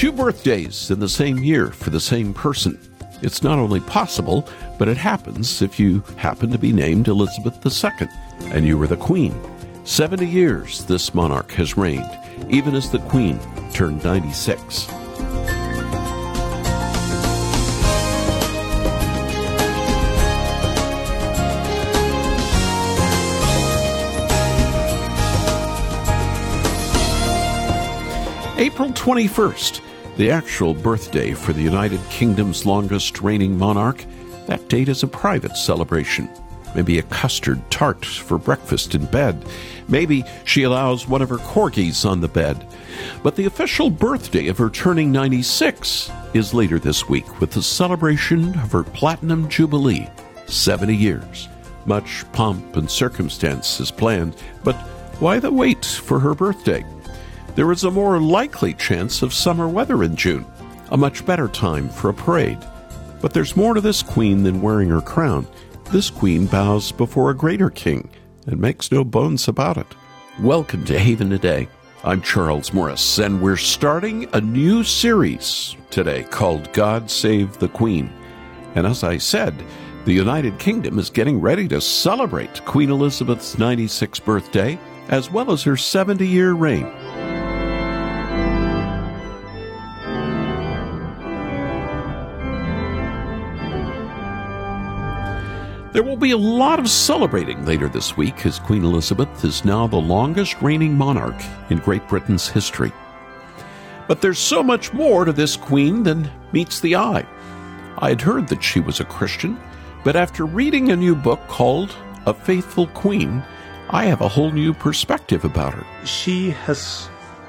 Two birthdays in the same year for the same person. It's not only possible, but it happens if you happen to be named Elizabeth II and you were the Queen. 70 years this monarch has reigned, even as the Queen turned 96. April 21st, the actual birthday for the United Kingdom's longest reigning monarch. That date is a private celebration. Maybe a custard tart for breakfast in bed. Maybe she allows one of her corgis on the bed. But the official birthday of her turning 96 is later this week with the celebration of her Platinum Jubilee, 70 years. Much pomp and circumstance is planned, but why the wait for her birthday? There is a more likely chance of summer weather in June, a much better time for a parade. But there's more to this queen than wearing her crown. This queen bows before a greater king and makes no bones about it. Welcome to Haven Today. I'm Charles Morris, and we're starting a new series today called God Save the Queen. And as I said, the United Kingdom is getting ready to celebrate Queen Elizabeth's 96th birthday, as well as her 70-year reign. There will be a lot of celebrating later this week, as Queen Elizabeth is now the longest reigning monarch in Great Britain's history. But there's so much more to this queen than meets the eye. I had heard that she was a Christian, but after reading a new book called A Faithful Queen, I have a whole new perspective about her. She has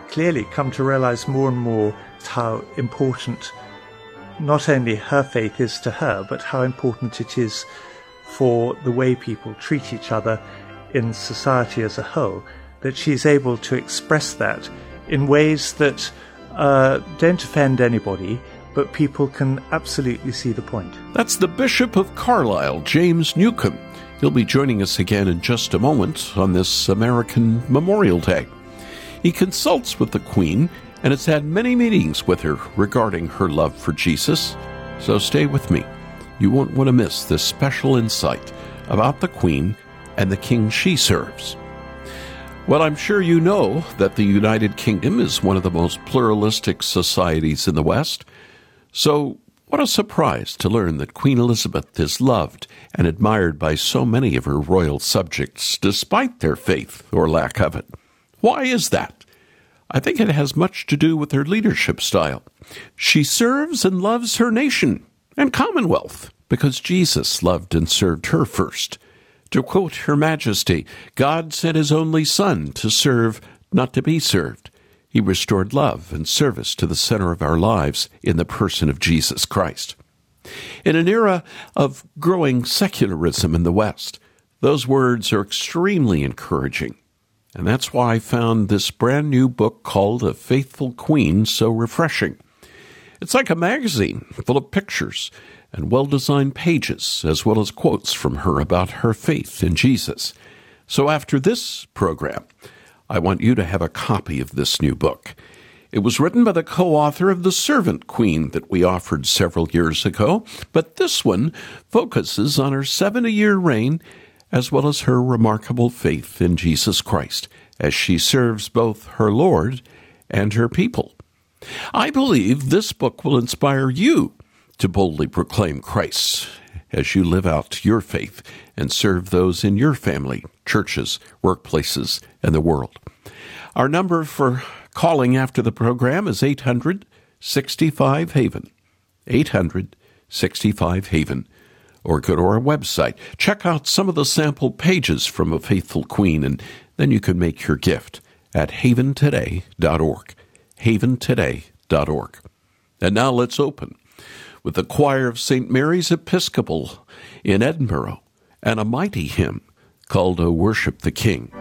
clearly come to realize more and more how important not only her faith is to her, but how important it is for the way people treat each other in society as a whole, that she's able to express that in ways that don't offend anybody, but people can absolutely see the point. That's the Bishop of Carlisle, James Newcomb. He'll be joining us again in just a moment on this American Memorial Day. He consults with the Queen and has had many meetings with her regarding her love for Jesus. So stay with me. You won't want to miss this special insight about the Queen and the King she serves. Well, I'm sure you know that the United Kingdom is one of the most pluralistic societies in the West. So what a surprise to learn that Queen Elizabeth is loved and admired by so many of her royal subjects, despite their faith or lack of it. Why is that? I think it has much to do with her leadership style. She serves and loves her nation and Commonwealth, because Jesus loved and served her first. To quote Her Majesty, God sent his only Son to serve, not to be served. He restored love and service to the center of our lives in the person of Jesus Christ. In an era of growing secularism in the West, those words are extremely encouraging. And that's why I found this brand new book called A Faithful Queen so refreshing. It's like a magazine full of pictures and well-designed pages, as well as quotes from her about her faith in Jesus. So after this program, I want you to have a copy of this new book. It was written by the co-author of The Servant Queen that we offered several years ago, but this one focuses on her 70-year reign, as well as her remarkable faith in Jesus Christ, as she serves both her Lord and her people. I believe this book will inspire you to boldly proclaim Christ as you live out your faith and serve those in your family, churches, workplaces, and the world. Our number for calling after the program is 800-65-HAVEN, 800-65-HAVEN, or go to our website. Check out some of the sample pages from A Faithful Queen, and then you can make your gift at haventoday.org. haventoday.org. And now let's open with the choir of Saint Mary's Episcopal in Edinburgh and a mighty hymn called O Worship the King.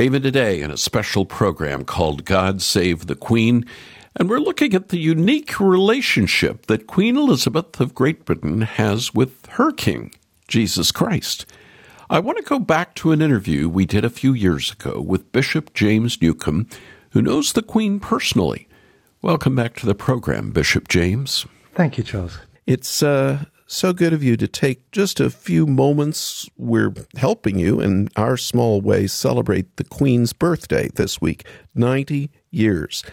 Haven Today in a special program called God Save the Queen, and we're looking at the unique relationship that Queen Elizabeth of Great Britain has with her king, Jesus Christ. I want to go back to an interview we did a few years ago with Bishop James Newcomb, who knows the Queen personally. Welcome back to the program, Bishop James. Thank you, Charles. It's so good of you to take just a few moments. We're helping you in our small way celebrate the Queen's birthday this week, 90 years.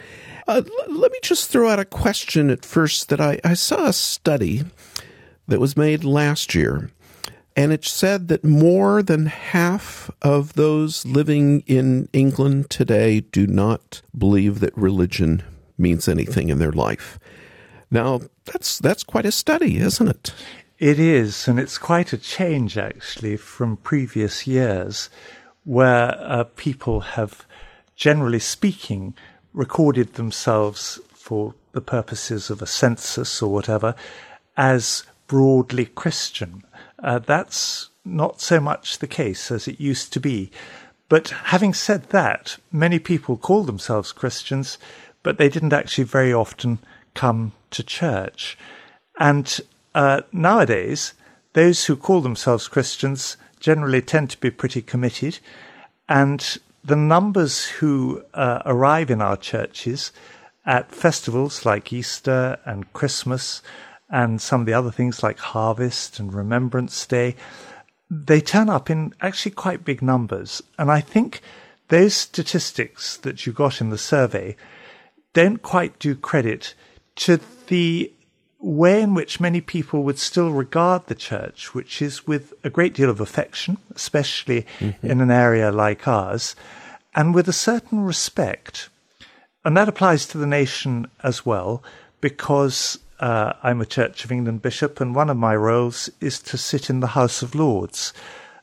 Let me just throw out a question at first that I saw a study that was made last year. And it said that more than half of those living in England today do not believe that religion means anything in their life. Now, that's quite a study, isn't it? It is, and it's quite a change, actually, from previous years, where people have, generally speaking, recorded themselves for the purposes of a census or whatever as broadly Christian. That's not so much the case as it used to be. But having said that, many people call themselves Christians, but they didn't actually very often come to church. And nowadays, those who call themselves Christians generally tend to be pretty committed. And the numbers who arrive in our churches at festivals like Easter and Christmas and some of the other things like Harvest and Remembrance Day, they turn up in actually quite big numbers. And I think those statistics that you got in the survey don't quite do credit to the way in which many people would still regard the church, which is with a great deal of affection, especially in an area like ours, and with a certain respect. And that applies to the nation as well, because I'm a Church of England bishop, and one of my roles is to sit in the House of Lords.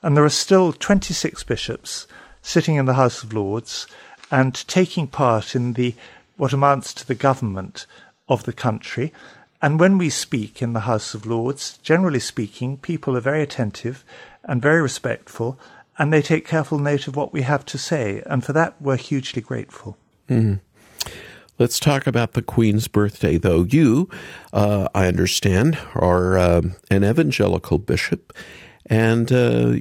And there are still 26 bishops sitting in the House of Lords and taking part in the what amounts to the government of the country. And when we speak in the House of Lords, generally speaking, people are very attentive and very respectful, and they take careful note of what we have to say. And for that, we're hugely grateful. Mm-hmm. Let's talk about the Queen's birthday, though. You, I understand, are an evangelical bishop, and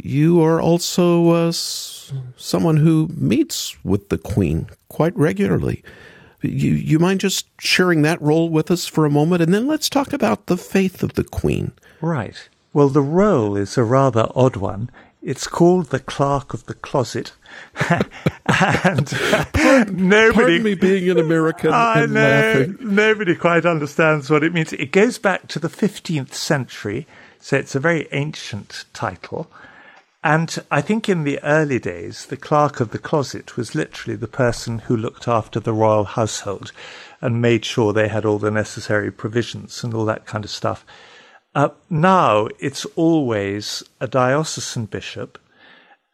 you are also someone who meets with the Queen quite regularly. You mind just sharing that role with us for a moment, and then let's talk about the faith of the Queen. Right. Well, the role is a rather odd one. It's called the Clerk of the Closet, and nobody. Pardon me being an American. I know laughing. Nobody quite understands what it means. It goes back to the 15th century, so it's a very ancient title. And I think in the early days, the Clerk of the Closet was literally the person who looked after the royal household and made sure they had all the necessary provisions and all that kind of stuff. Now it's always a diocesan bishop,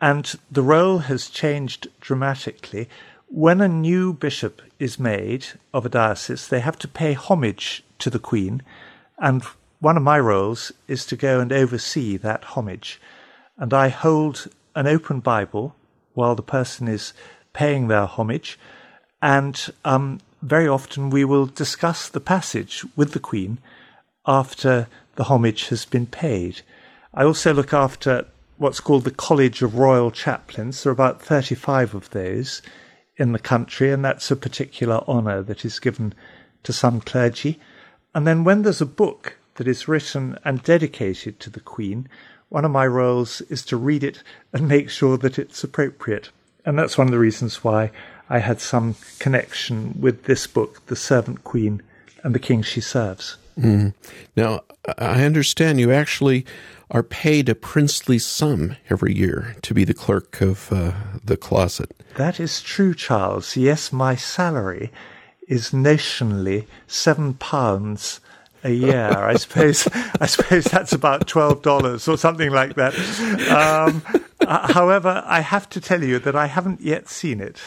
and the role has changed dramatically. When a new bishop is made of a diocese, they have to pay homage to the Queen, and one of my roles is to go and oversee that homage. And I hold an open Bible while the person is paying their homage, and very often we will discuss the passage with the Queen after the homage has been paid. I also look after what's called the College of Royal Chaplains. There are about 35 of those in the country, and that's a particular honour that is given to some clergy. And then when there's a book that is written and dedicated to the Queen, one of my roles is to read it and make sure that it's appropriate. And that's one of the reasons why I had some connection with this book, The Servant Queen and the King She Serves. Mm. Now, I understand you actually are paid a princely sum every year to be the Clerk of the Closet. That is true, Charles. Yes, my salary is notionally £7 a year. I suppose that's about $12 or something like that. However, I have to tell you that I haven't yet seen it.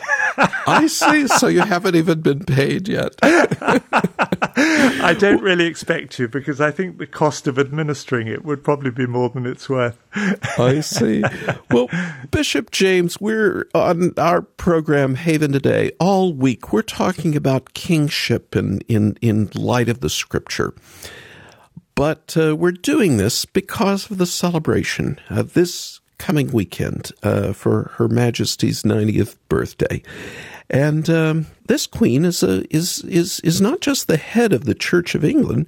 I see. So you haven't even been paid yet. I don't really expect to, because I think the cost of administering it would probably be more than it's worth. I see. Well, Bishop James, we're on our program Haven Today all week. We're talking about kingship in light of the Scripture. But we're doing this because of the celebration of this coming weekend for Her Majesty's 90th birthday. And this queen is not just the head of the Church of England.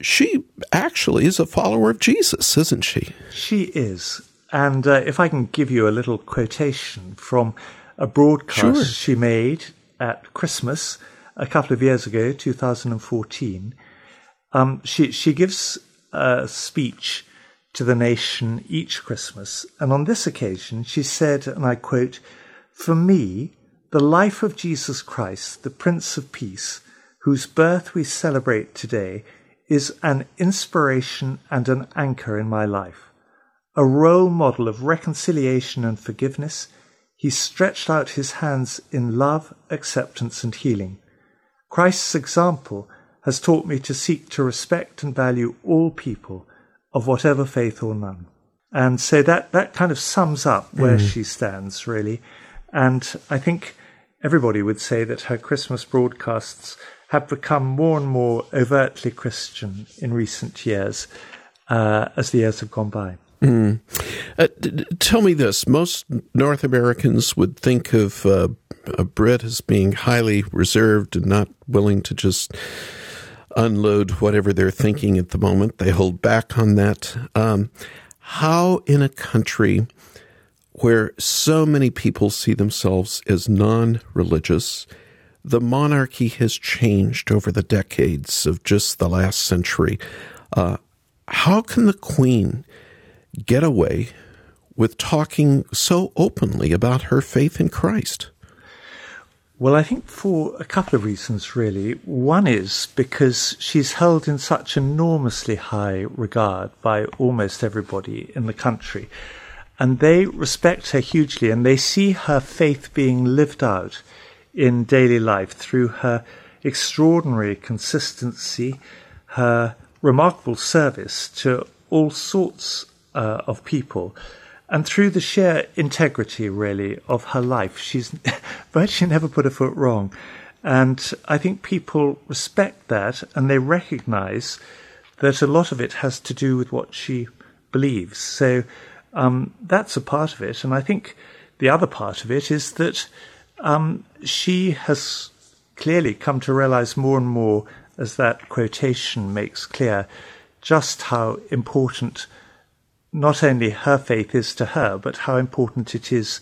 She actually is a follower of Jesus, isn't she? She is. And if I can give you a little quotation from a broadcast she made at Christmas a couple of years ago, 2014, she gives a speech to the nation each Christmas. And on this occasion, she said, and I quote, "For me, the life of Jesus Christ, the Prince of Peace, whose birth we celebrate today, is an inspiration and an anchor in my life. A role model of reconciliation and forgiveness, he stretched out his hands in love, acceptance, and healing. Christ's example has taught me to seek to respect and value all people, of whatever faith or none." And so that kind of sums up where she stands, really. And I think everybody would say that her Christmas broadcasts have become more and more overtly Christian in recent years, as the years have gone by. Mm. Tell me this. Most North Americans would think of a Brit as being highly reserved and not willing to just unload whatever they're thinking at the moment. They hold back on that. How in a country where so many people see themselves as non-religious, the monarchy has changed over the decades of just the last century. How can the Queen get away with talking so openly about her faith in Christ? Well, I think for a couple of reasons, really. One is because she's held in such enormously high regard by almost everybody in the country. And they respect her hugely, and they see her faith being lived out in daily life through her extraordinary consistency, her remarkable service to all sorts of people, and through the sheer integrity, really, of her life. She's virtually never put a foot wrong. And I think people respect that, and they recognize that a lot of it has to do with what she believes. So that's a part of it. And I think the other part of it is that she has clearly come to realize more and more, as that quotation makes clear, just how important not only her faith is to her, but how important it is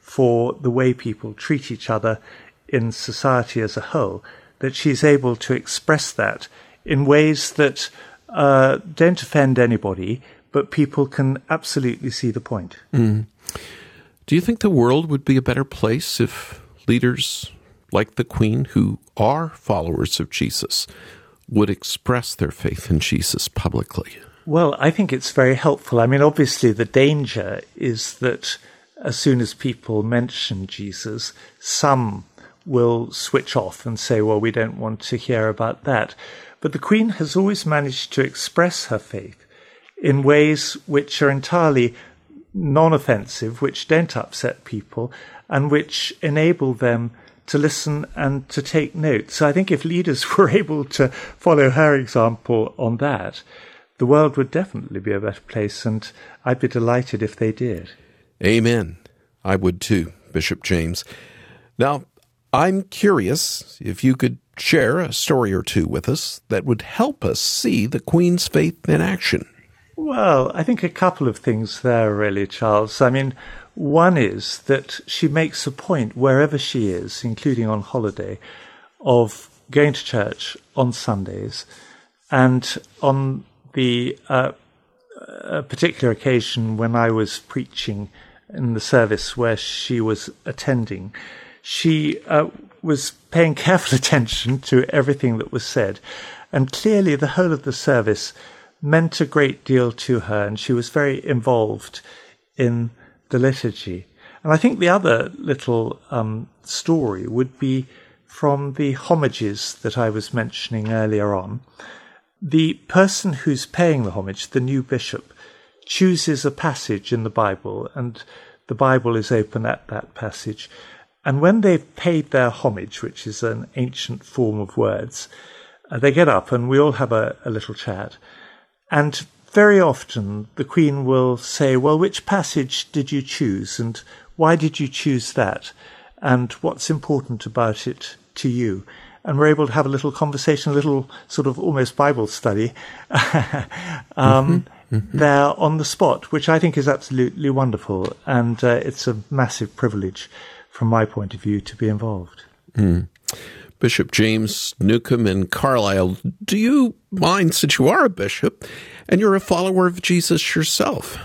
for the way people treat each other in society as a whole, that she's able to express that in ways that don't offend anybody, but people can absolutely see the point. Mm. Do you think the world would be a better place if leaders like the Queen, who are followers of Jesus, would express their faith in Jesus publicly? Well, I think it's very helpful. I mean, obviously, the danger is that as soon as people mention Jesus, some will switch off and say, well, we don't want to hear about that. But the Queen has always managed to express her faith in ways which are entirely non-offensive, which don't upset people, and which enable them to listen and to take notes. So I think if leaders were able to follow her example on that, the world would definitely be a better place, and I'd be delighted if they did. Amen. I would too, Bishop James. Now, I'm curious if you could share a story or two with us that would help us see the Queen's faith in action. Well, I think a couple of things there, really, Charles. I mean, one is that she makes a point, wherever she is, including on holiday, of going to church on Sundays, and on a particular occasion when I was preaching in the service where she was attending, she was paying careful attention to everything that was said. And clearly the whole of the service meant a great deal to her, and she was very involved in the liturgy. And I think the other little story would be from the homages that I was mentioning earlier on, the person who's paying the homage, the new bishop, chooses a passage in the Bible, and the Bible is open at that passage. And when they've paid their homage, which is an ancient form of words, they get up and we all have a little chat. And very often the Queen will say, well, which passage did you choose and why did you choose that? And what's important about it to you? And we're able to have a little conversation, a little sort of almost Bible study there on the spot, which I think is absolutely wonderful. And it's a massive privilege from my point of view to be involved. Mm. Bishop James Newcomb in Carlisle, do you mind, since you are a bishop and you're a follower of Jesus yourself,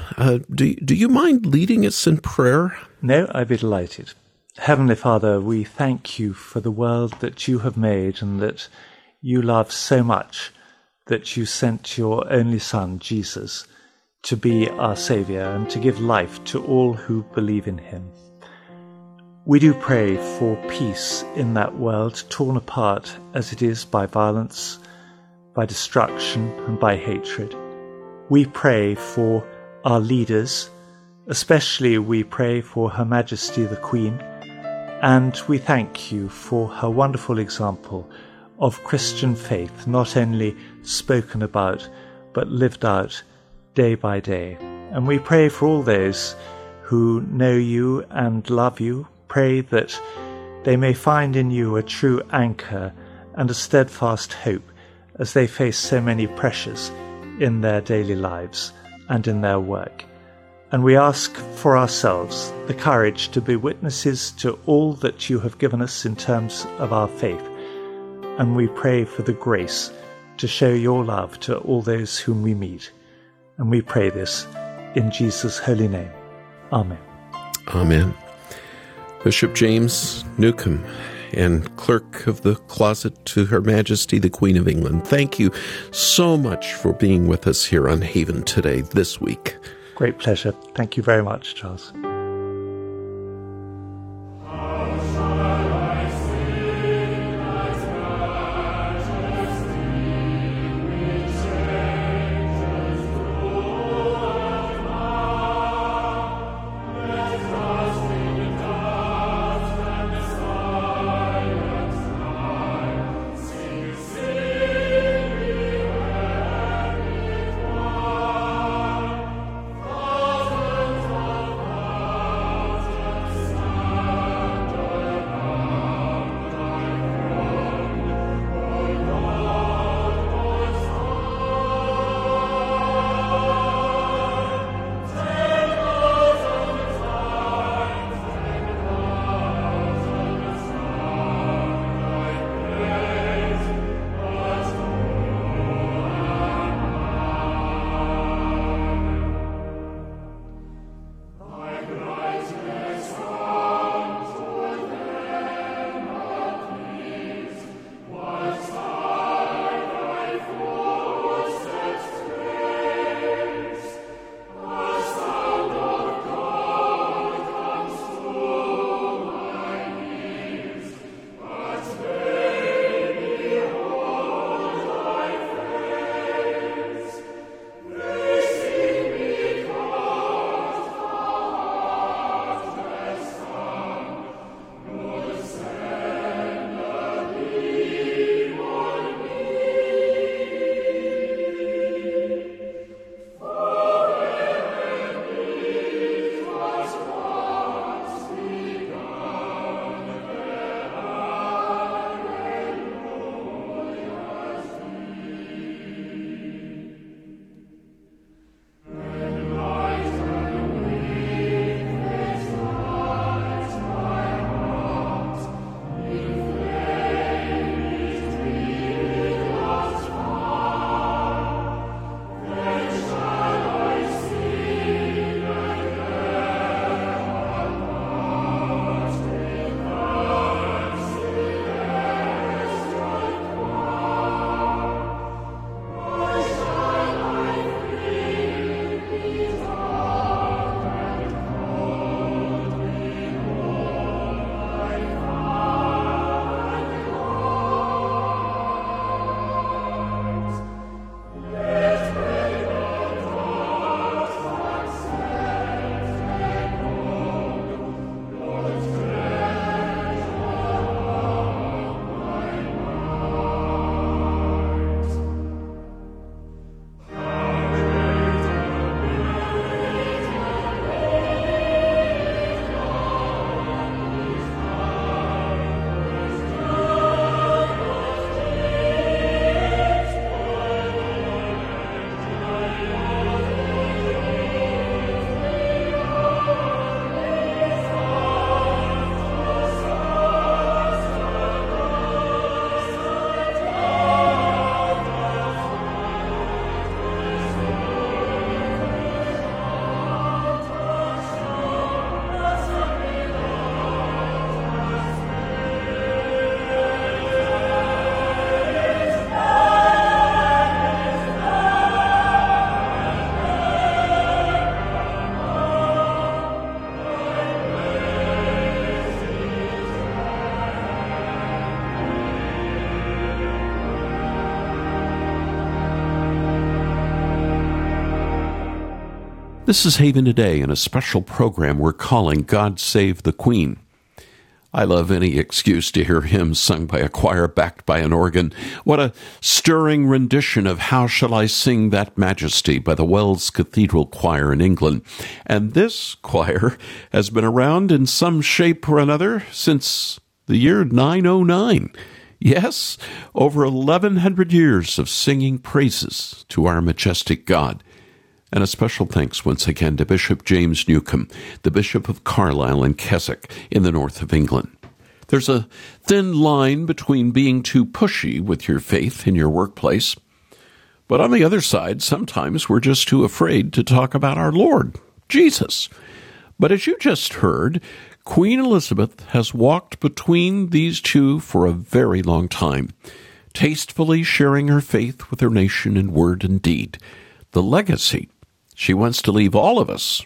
do you mind leading us in prayer? No, I'd be delighted. Heavenly Father, we thank you for the world that you have made and that you love so much that you sent your only Son, Jesus, to be our Saviour and to give life to all who believe in him. We do pray for peace in that world torn apart as it is by violence, by destruction and by hatred. We pray for our leaders, especially we pray for Her Majesty the Queen, and we thank you for her wonderful example of Christian faith, not only spoken about, but lived out day by day. And we pray for all those who know you and love you, pray that they may find in you a true anchor and a steadfast hope as they face so many pressures in their daily lives and in their work. And we ask for ourselves the courage to be witnesses to all that you have given us in terms of our faith. And we pray for the grace to show your love to all those whom we meet. And we pray this in Jesus' holy name. Amen. Amen. Bishop James Newcomb and Clerk of the Closet to Her Majesty the Queen of England, thank you so much for being with us here on Haven today, this week. Great pleasure. Thank you very much, Charles. This is Haven Today in a special program we're calling God Save the Queen. I love any excuse to hear hymns sung by a choir backed by an organ. What a stirring rendition of How Shall I Sing That Majesty by the Wells Cathedral Choir in England. And this choir has been around in some shape or another since the year 909. Yes, over 1,100 years of singing praises to our majestic God. And a special thanks once again to Bishop James Newcomb, the Bishop of Carlisle and Keswick in the north of England. There's a thin line between being too pushy with your faith in your workplace, but on the other side, sometimes we're just too afraid to talk about our Lord, Jesus. But as you just heard, Queen Elizabeth has walked between these two for a very long time, tastefully sharing her faith with her nation in word and deed. The legacy she wants to leave all of us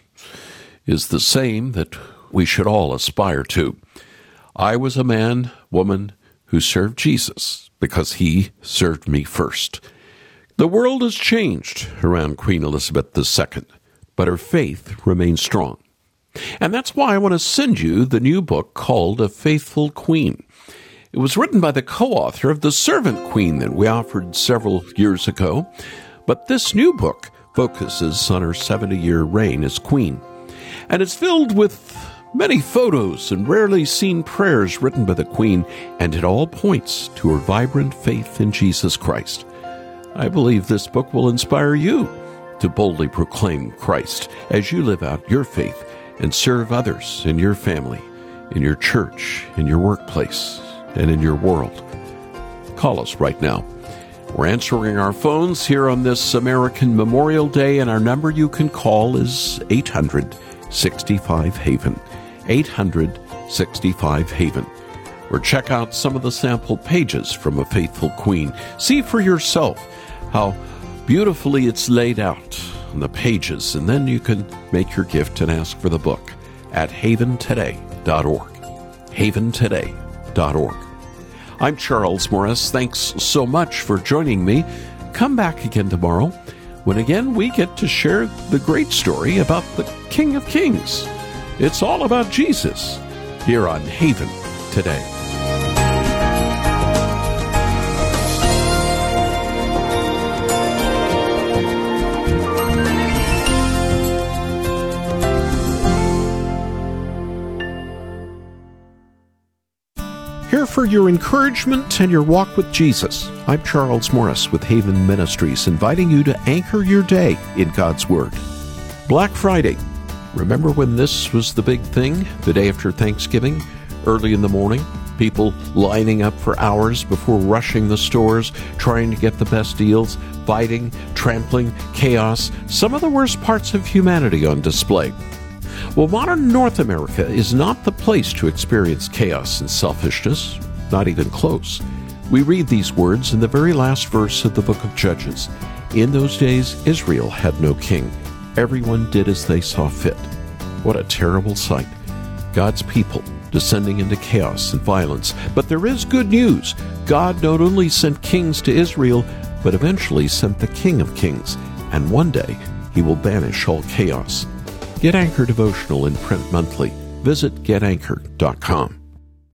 is the same that we should all aspire to. I was a man, woman, who served Jesus because he served me first. The world has changed around Queen Elizabeth II, but her faith remains strong. And that's why I want to send you the new book called A Faithful Queen. It was written by the co-author of The Servant Queen that we offered several years ago, but this new book focuses on her 70-year reign as queen, and it's filled with many photos and rarely seen prayers written by the queen, and it all points to her vibrant faith in Jesus Christ. I believe this book will inspire you to boldly proclaim Christ as you live out your faith and serve others in your family, in your church, in your workplace, and in your world. Call us right now. We're answering our phones here on this American Memorial Day, and our number you can call is 800-65-HAVEN, 800-65-HAVEN. Or check out some of the sample pages from A Faithful Queen. See for yourself how beautifully it's laid out on the pages, and then you can make your gift and ask for the book at haventoday.org, haventoday.org. I'm Charles Morris. Thanks so much for joining me. Come back again tomorrow when again we get to share the great story about the King of Kings. It's all about Jesus here on Haven Today. Here for your encouragement and your walk with Jesus. I'm Charles Morris with Haven Ministries, inviting you to anchor your day in God's Word. Black Friday. Remember when this was the big thing? The day after Thanksgiving, early in the morning, people lining up for hours before rushing the stores, trying to get the best deals, fighting, trampling, chaos, some of the worst parts of humanity on display. Well, modern North America is not the place to experience chaos and selfishness, not even close. We read these words in the very last verse of the book of Judges. In those days, Israel had no king. Everyone did as they saw fit. What a terrible sight. God's people descending into chaos and violence. But there is good news. God not only sent kings to Israel, but eventually sent the King of Kings. And one day, he will banish all chaos. Get Anchor Devotional in print monthly. Visit getanchor.com.